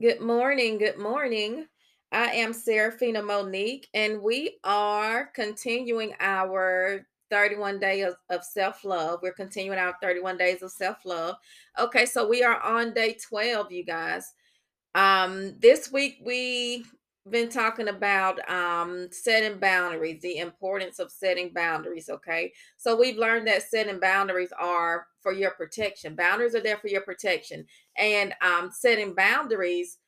Good morning. Good morning. I am Serafina Monique, and we are continuing our 31 days of self-love. We're continuing our 31 days of self-love. Okay, so we are on day 12, you guys. This week we've been talking about setting boundaries, the importance of setting boundaries, okay? So we've learned that setting boundaries are for your protection. Boundaries are there for your protection. And setting boundaries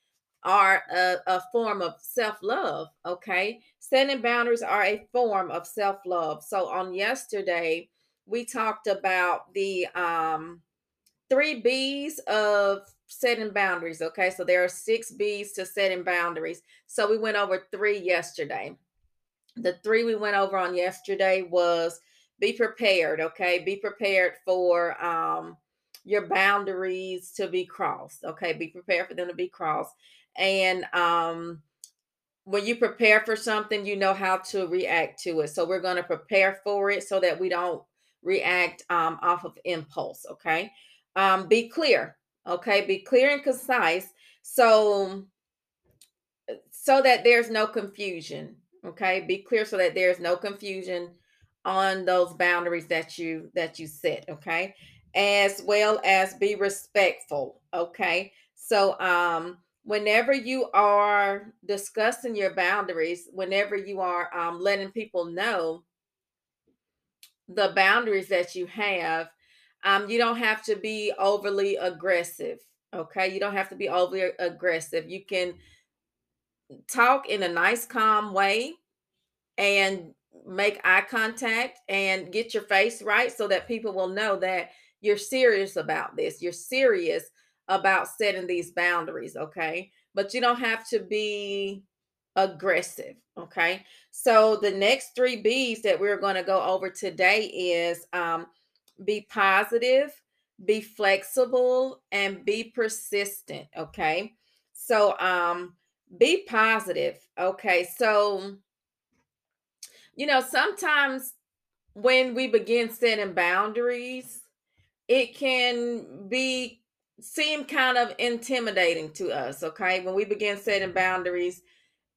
are a form of self-love, okay? Setting boundaries are a form of self-love. So on yesterday, we talked about the three B's of setting boundaries, okay? So there are six B's to setting boundaries. So we went over three yesterday. The three we went over on yesterday was be prepared, okay? Be prepared for your boundaries to be crossed, okay? Be prepared for them to be crossed. And when you prepare for something, you know how to react to it. So we're going to prepare for it so that we don't react off of impulse, okay? Be clear, okay? Be clear and concise so that there's no confusion, okay? Be clear so that there's no confusion on those boundaries that you set, okay? As well as be respectful, okay? So, whenever you are discussing your boundaries, whenever you are letting people know the boundaries that you have, you don't have to be overly aggressive, okay? You don't have to be overly aggressive. You can talk in a nice, calm way and make eye contact and get your face right so that people will know that you're serious about this. You're serious about setting these boundaries, okay? But you don't have to be aggressive, okay? So the next three B's that we're going to go over today is be positive, be flexible, and be persistent, okay? So be positive, okay? So, you know, sometimes when we begin setting boundaries, it can seem kind of intimidating to us, okay? When we begin setting boundaries,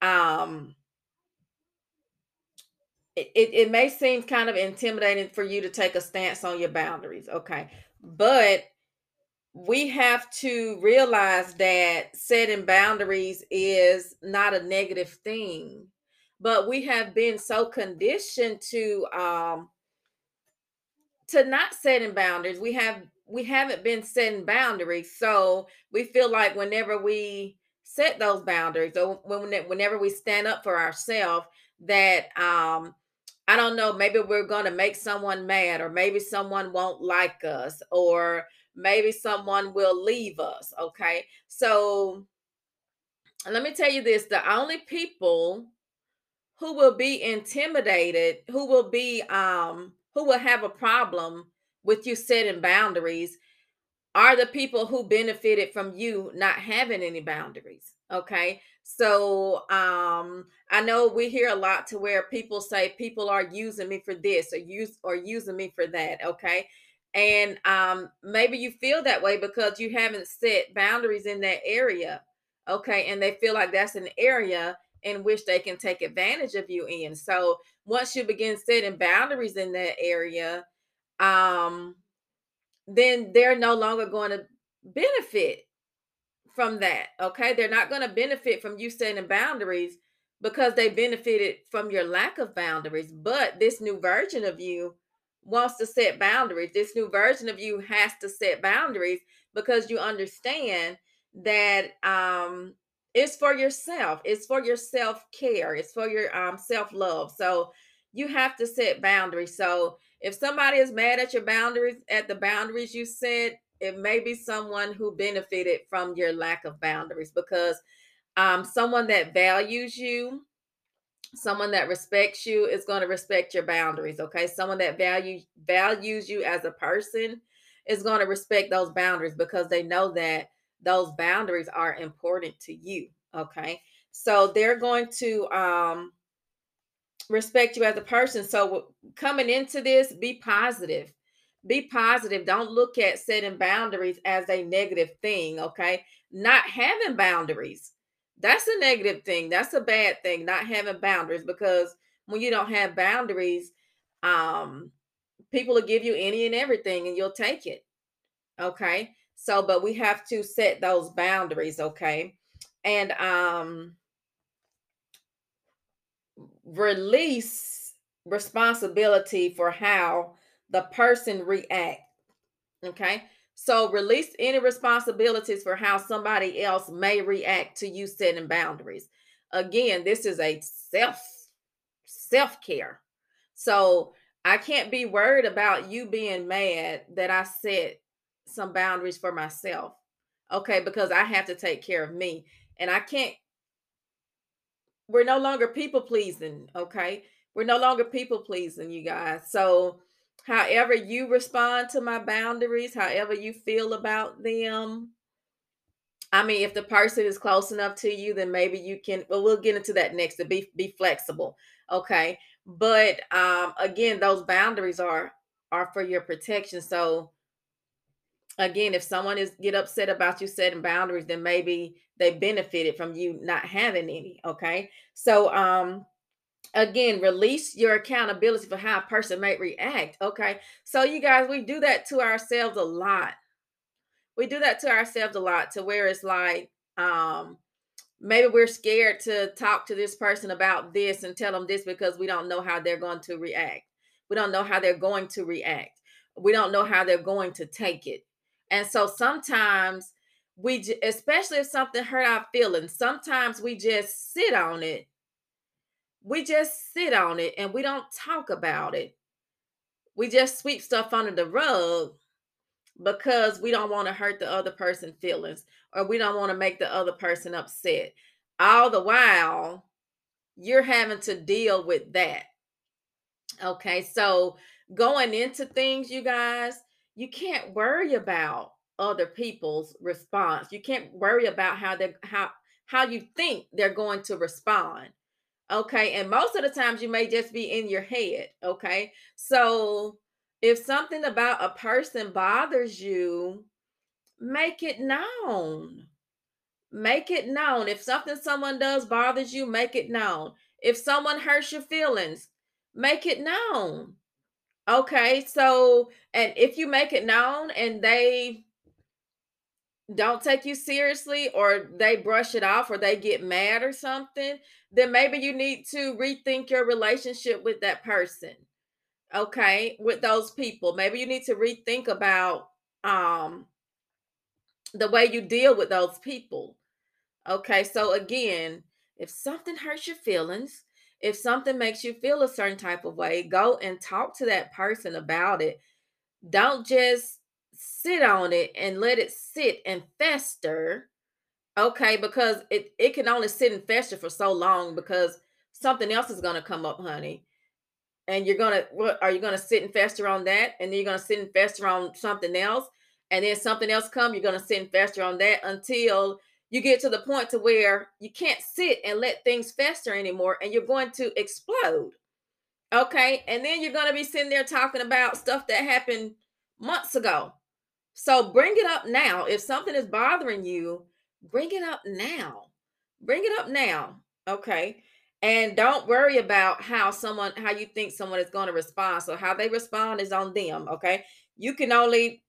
it may seem kind of intimidating for you to take a stance on your boundaries, okay? But we have to realize that setting boundaries is not a negative thing, but we have been so conditioned to not setting boundaries. We haven't been setting boundaries. So we feel like whenever we set those boundaries or whenever we stand up for ourselves, that, I don't know, maybe we're going to make someone mad, or maybe someone won't like us, or maybe someone will leave us. Okay. So let me tell you this, the only people who will be intimidated, who will have a problem with you setting boundaries are the people who benefited from you not having any boundaries, okay? So I know we hear a lot to where people say people are using me for this or using me for that, okay? And maybe you feel that way because you haven't set boundaries in that area, okay? And they feel like that's an area in which they can take advantage of you in. So once you begin setting boundaries in that area, then they're no longer going to benefit from that, okay? They're not going to benefit from you setting boundaries because they benefited from your lack of boundaries. But this new version of you wants to set boundaries. This new version of you has to set boundaries because you understand that it's for yourself. It's for your self-care. It's for your self-love. So you have to set boundaries. So if somebody is mad at your boundaries, at the boundaries you set, it may be someone who benefited from your lack of boundaries, because someone that values you, someone that respects you is going to respect your boundaries, okay? Someone that values you as a person is going to respect those boundaries because they know that those boundaries are important to you, okay? So they're going to respect you as a person. So coming into this, be positive, Be positive. Don't look at setting boundaries as a negative thing, okay? Not having boundaries, that's a negative thing. That's a bad thing, not having boundaries, because when you don't have boundaries, people will give you any and everything and you'll take it, okay? So, but we have to set those boundaries, okay? And release responsibility for how the person react, okay? So release any responsibilities for how somebody else may react to you setting boundaries. Again, this is a self-care. So I can't be worried about you being mad that I set some boundaries for myself, okay? Because I have to take care of me, and I can't. We're no longer people pleasing, okay? We're no longer people pleasing, you guys. So however you respond to my boundaries, however you feel about them. I mean, if the person is close enough to you, then maybe you can, well, we'll get into that next, to be flexible. Okay. But again, those boundaries are for your protection. So again, if someone get upset about you setting boundaries, then maybe they benefited from you not having any. Okay. So, again, release your accountability for how a person may react, okay? So, you guys, we do that to ourselves a lot. We do that to ourselves a lot, to where it's like, maybe we're scared to talk to this person about this and tell them this because we don't know how they're going to react. We don't know how they're going to react. We don't know how they're going to take it. And so sometimes we, especially if something hurt our feelings, sometimes we just sit on it. We just sit on it and we don't talk about it. We just sweep stuff under the rug because we don't want to hurt the other person's feelings, or we don't want to make the other person upset. All the while, you're having to deal with that. Okay, so going into things, you guys, you can't worry about other people's response. You can't worry about how you think they're going to respond. Okay, and most of the times you may just be in your head, okay? So if something about a person bothers you, make it known. Make it known. If something someone does bothers you, make it known. If someone hurts your feelings, make it known. Okay, so, and if you make it known and they don't take you seriously, or they brush it off, or they get mad or something, then maybe you need to rethink your relationship with that person. Okay. With those people, maybe you need to rethink about, the way you deal with those people. Okay. So again, if something hurts your feelings, if something makes you feel a certain type of way, go and talk to that person about it. Don't just sit on it and let it sit and fester, okay? Because it can only sit and fester for so long, because something else is going to come up, honey. And you're going to, what are you going to sit and fester on that? And then you're going to sit and fester on something else. And then something else come, you're going to sit and fester on that until you get to the point to where you can't sit and let things fester anymore, and you're going to explode, okay? And then you're going to be sitting there talking about stuff that happened months ago. So bring it up now. If something is bothering you, bring it up now. Bring it up now. Okay. And don't worry about how you think someone is going to respond. So how they respond is on them. Okay. You can only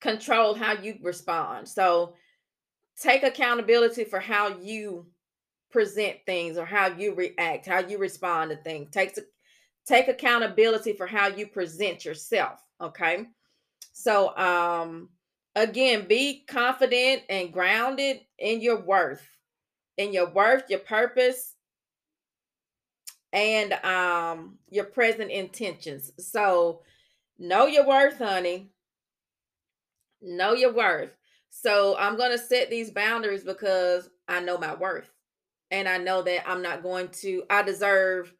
control how you respond. So take accountability for how you present things, or how you react, how you respond to things. Take accountability for how you present yourself. Okay. So, again, be confident and grounded in your worth, your purpose, and, your present intentions. So know your worth, honey. Know your worth. So I'm going to set these boundaries because I know my worth, and I know that I deserve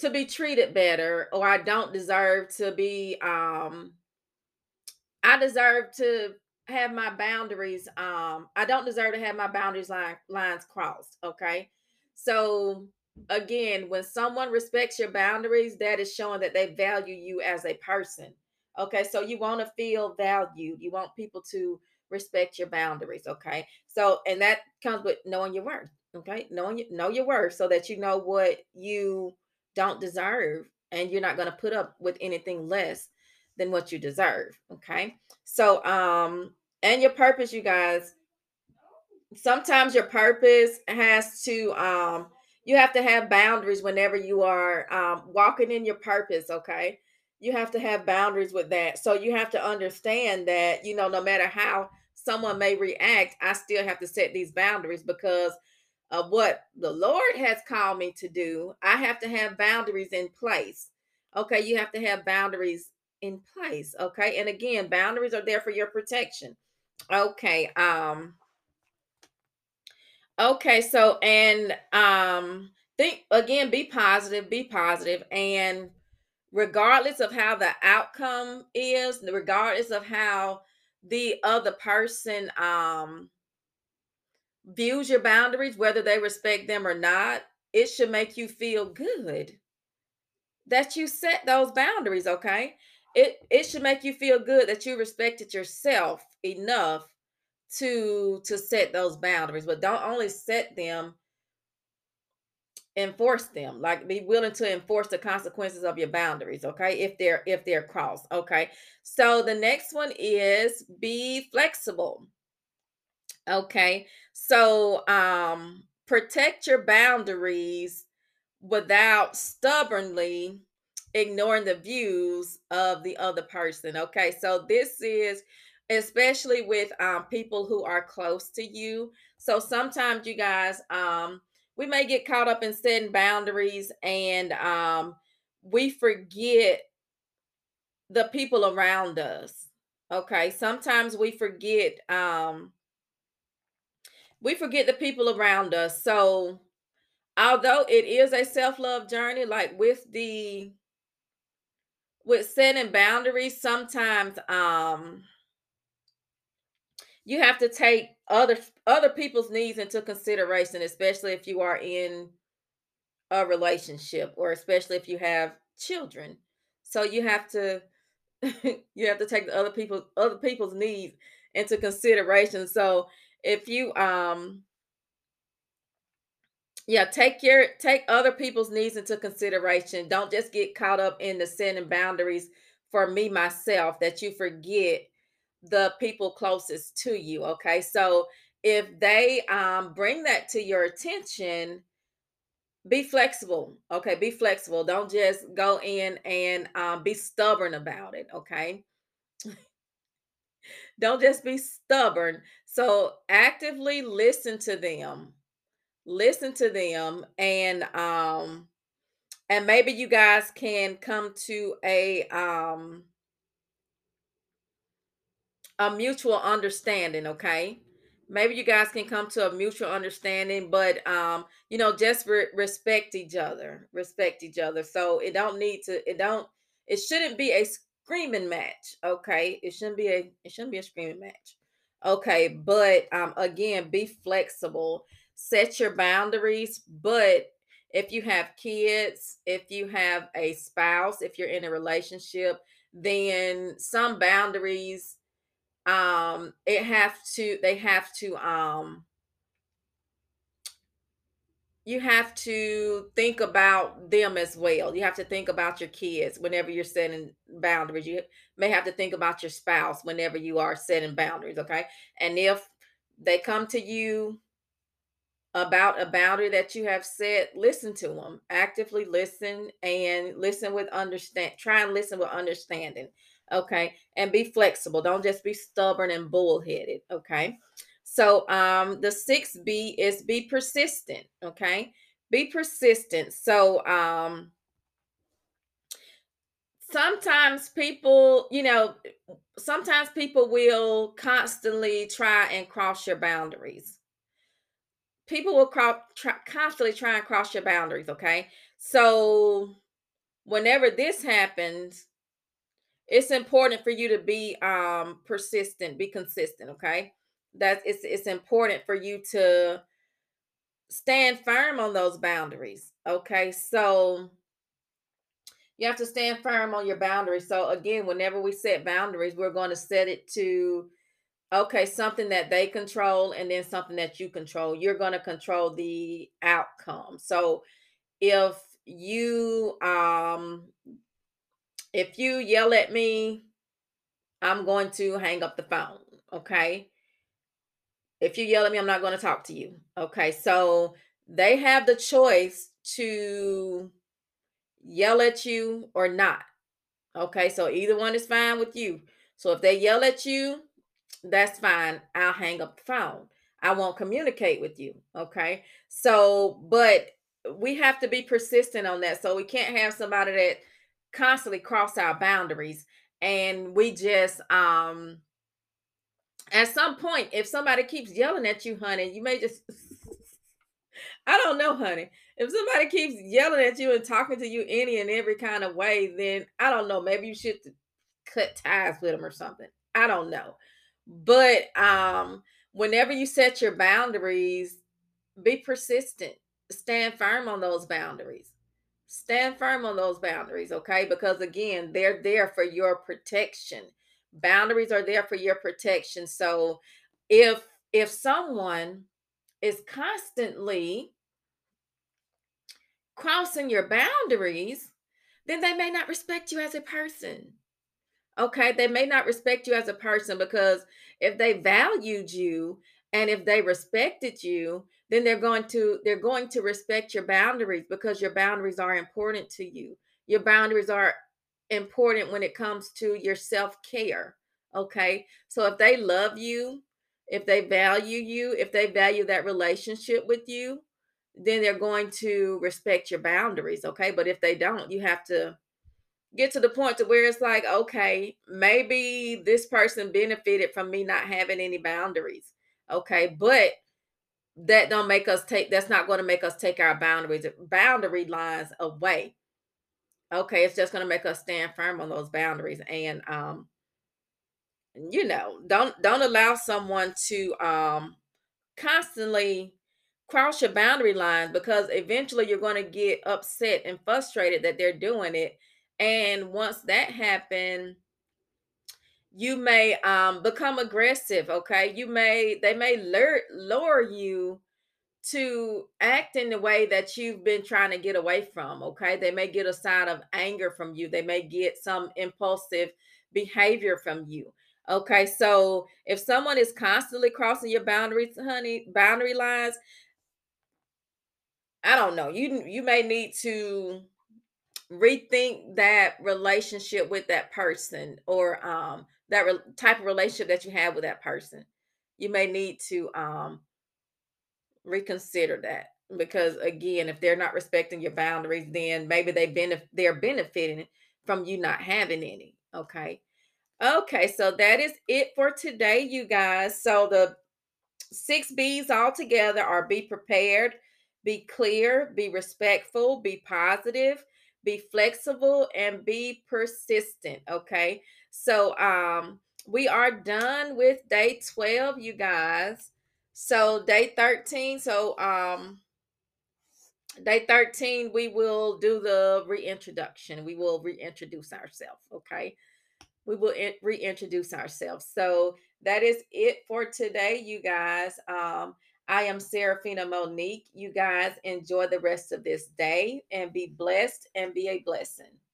to be treated better, or I don't deserve to be, I deserve to have my boundaries. I don't deserve to have my boundaries lines crossed. Okay. So again, when someone respects your boundaries, that is showing that they value you as a person. Okay, so you want to feel valued. You want people to respect your boundaries. Okay, so, and that comes with knowing your worth. Okay, know your worth so that you know what you don't deserve, and you're not going to put up with anything less than what you deserve. Okay, so and your purpose, you guys. Sometimes your purpose has to you have to have boundaries whenever you are walking in your purpose. Okay, you have to have boundaries with that. So you have to understand that, you know, no matter how someone may react, I still have to set these boundaries because of what the Lord has called me to do. I have to have boundaries in place. Okay, you have to have boundaries in place. Okay, and again, boundaries are there for your protection. Okay, okay, so, and think again, be positive, and regardless of how the outcome is, regardless of how the other person views your boundaries, whether they respect them or not, it should make you feel good that you set those boundaries, okay? It should make you feel good that you respected yourself enough to set those boundaries, but don't only set them, enforce them. Like, be willing to enforce the consequences of your boundaries, okay, if they're crossed. Okay, so the next one is be flexible. Okay, so protect your boundaries without stubbornly ignoring the views of the other person. Okay, so this is especially with people who are close to you. So sometimes, you guys, we may get caught up in setting boundaries, and we forget the people around us. Okay, sometimes we forget the people around us. So although it is a self-love journey, like with setting boundaries, sometimes you have to take other people's needs into consideration, especially if you are in a relationship, or especially if you have children. So you have to take the other people's needs into consideration. So if you take other people's needs into consideration. Don't just get caught up in the setting boundaries for me, myself, that you forget the people closest to you. Okay, so if they bring that to your attention, be flexible. Okay, be flexible. Don't just go in and be stubborn about it. Okay, don't just be stubborn. So actively listen to them, and maybe you guys can come to a mutual understanding. Okay, maybe you guys can come to a mutual understanding, but just respect each other. So it shouldn't be a screaming match. Okay, it shouldn't be a screaming match. Okay, but again, be flexible, set your boundaries. But if you have kids, if you have a spouse, if you're in a relationship, then some boundaries, you have to think about them as well. You have to think about your kids whenever you're setting boundaries. You may have to think about your spouse whenever you are setting boundaries. Okay, and if they come to you about a boundary that you have set, listen to them. Actively listen, and try and listen with understanding. Okay, and be flexible. Don't just be stubborn and bullheaded. Okay, so the 6B is be persistent. Okay, be persistent. So sometimes people will constantly try and cross your boundaries. People will constantly try and cross your boundaries. Okay, so whenever this happens, it's important for you to be persistent, be consistent. Okay, it's important for you to stand firm on those boundaries. Okay, so you have to stand firm on your boundaries. So again, whenever we set boundaries, we're going to set it to, okay, something that they control and then something that you control. You're going to control the outcome. So if you yell at me, I'm going to hang up the phone. Okay. If you yell at me, I'm not going to talk to you. Okay. So they have the choice to yell at you or not. Okay. So either one is fine with you. So if they yell at you, that's fine. I'll hang up the phone. I won't communicate with you. Okay. So, but we have to be persistent on that. So we can't have somebody that constantly cross our boundaries. And we just, at some point, if somebody keeps yelling at you, honey, you may just, I don't know, honey. If somebody keeps yelling at you and talking to you any and every kind of way, then I don't know, maybe you should cut ties with them or something. I don't know. But whenever you set your boundaries, be persistent. Stand firm on those boundaries. Stand firm on those boundaries, okay? Because again, they're there for your protection. Boundaries are there for your protection. So if someone is constantly crossing your boundaries, then they may not respect you as a person. Okay, they may not respect you as a person, because if they valued you and if they respected you, then they're going to respect your boundaries, because your boundaries are important to you. Your boundaries are important when it comes to your self-care. Okay. So if they love you, if they value you, if they value that relationship with you, then they're going to respect your boundaries. Okay. But if they don't, you have to get to the point to where it's like, okay, maybe this person benefited from me not having any boundaries. Okay. But that's not going to make us take our boundary lines away. Okay. It's just going to make us stand firm on those boundaries. And, don't allow someone to, constantly cross your boundary lines, because eventually you're going to get upset and frustrated that they're doing it. And once that happens, you may become aggressive, okay? They may lure you to act in the way that you've been trying to get away from, okay? They may get a side of anger from you. They may get some impulsive behavior from you, okay? So if someone is constantly crossing your boundaries, honey, boundary lines, I don't know. You may need to rethink that relationship with that person, or type of relationship that you have with that person. You may need to reconsider that, because again, if they're not respecting your boundaries, then maybe they're benefiting from you not having any. Okay. So that is it for today, you guys. So the 6 B's all together are: be prepared, be clear, be respectful, be positive, be flexible, and be persistent. Okay. So, we are done with day 12, you guys. So day 13. So, day 13, we will do the reintroduction. We will reintroduce ourselves. Okay. We will reintroduce ourselves. So that is it for today, you guys. I am Serafina Monique. You guys enjoy the rest of this day and be blessed and be a blessing.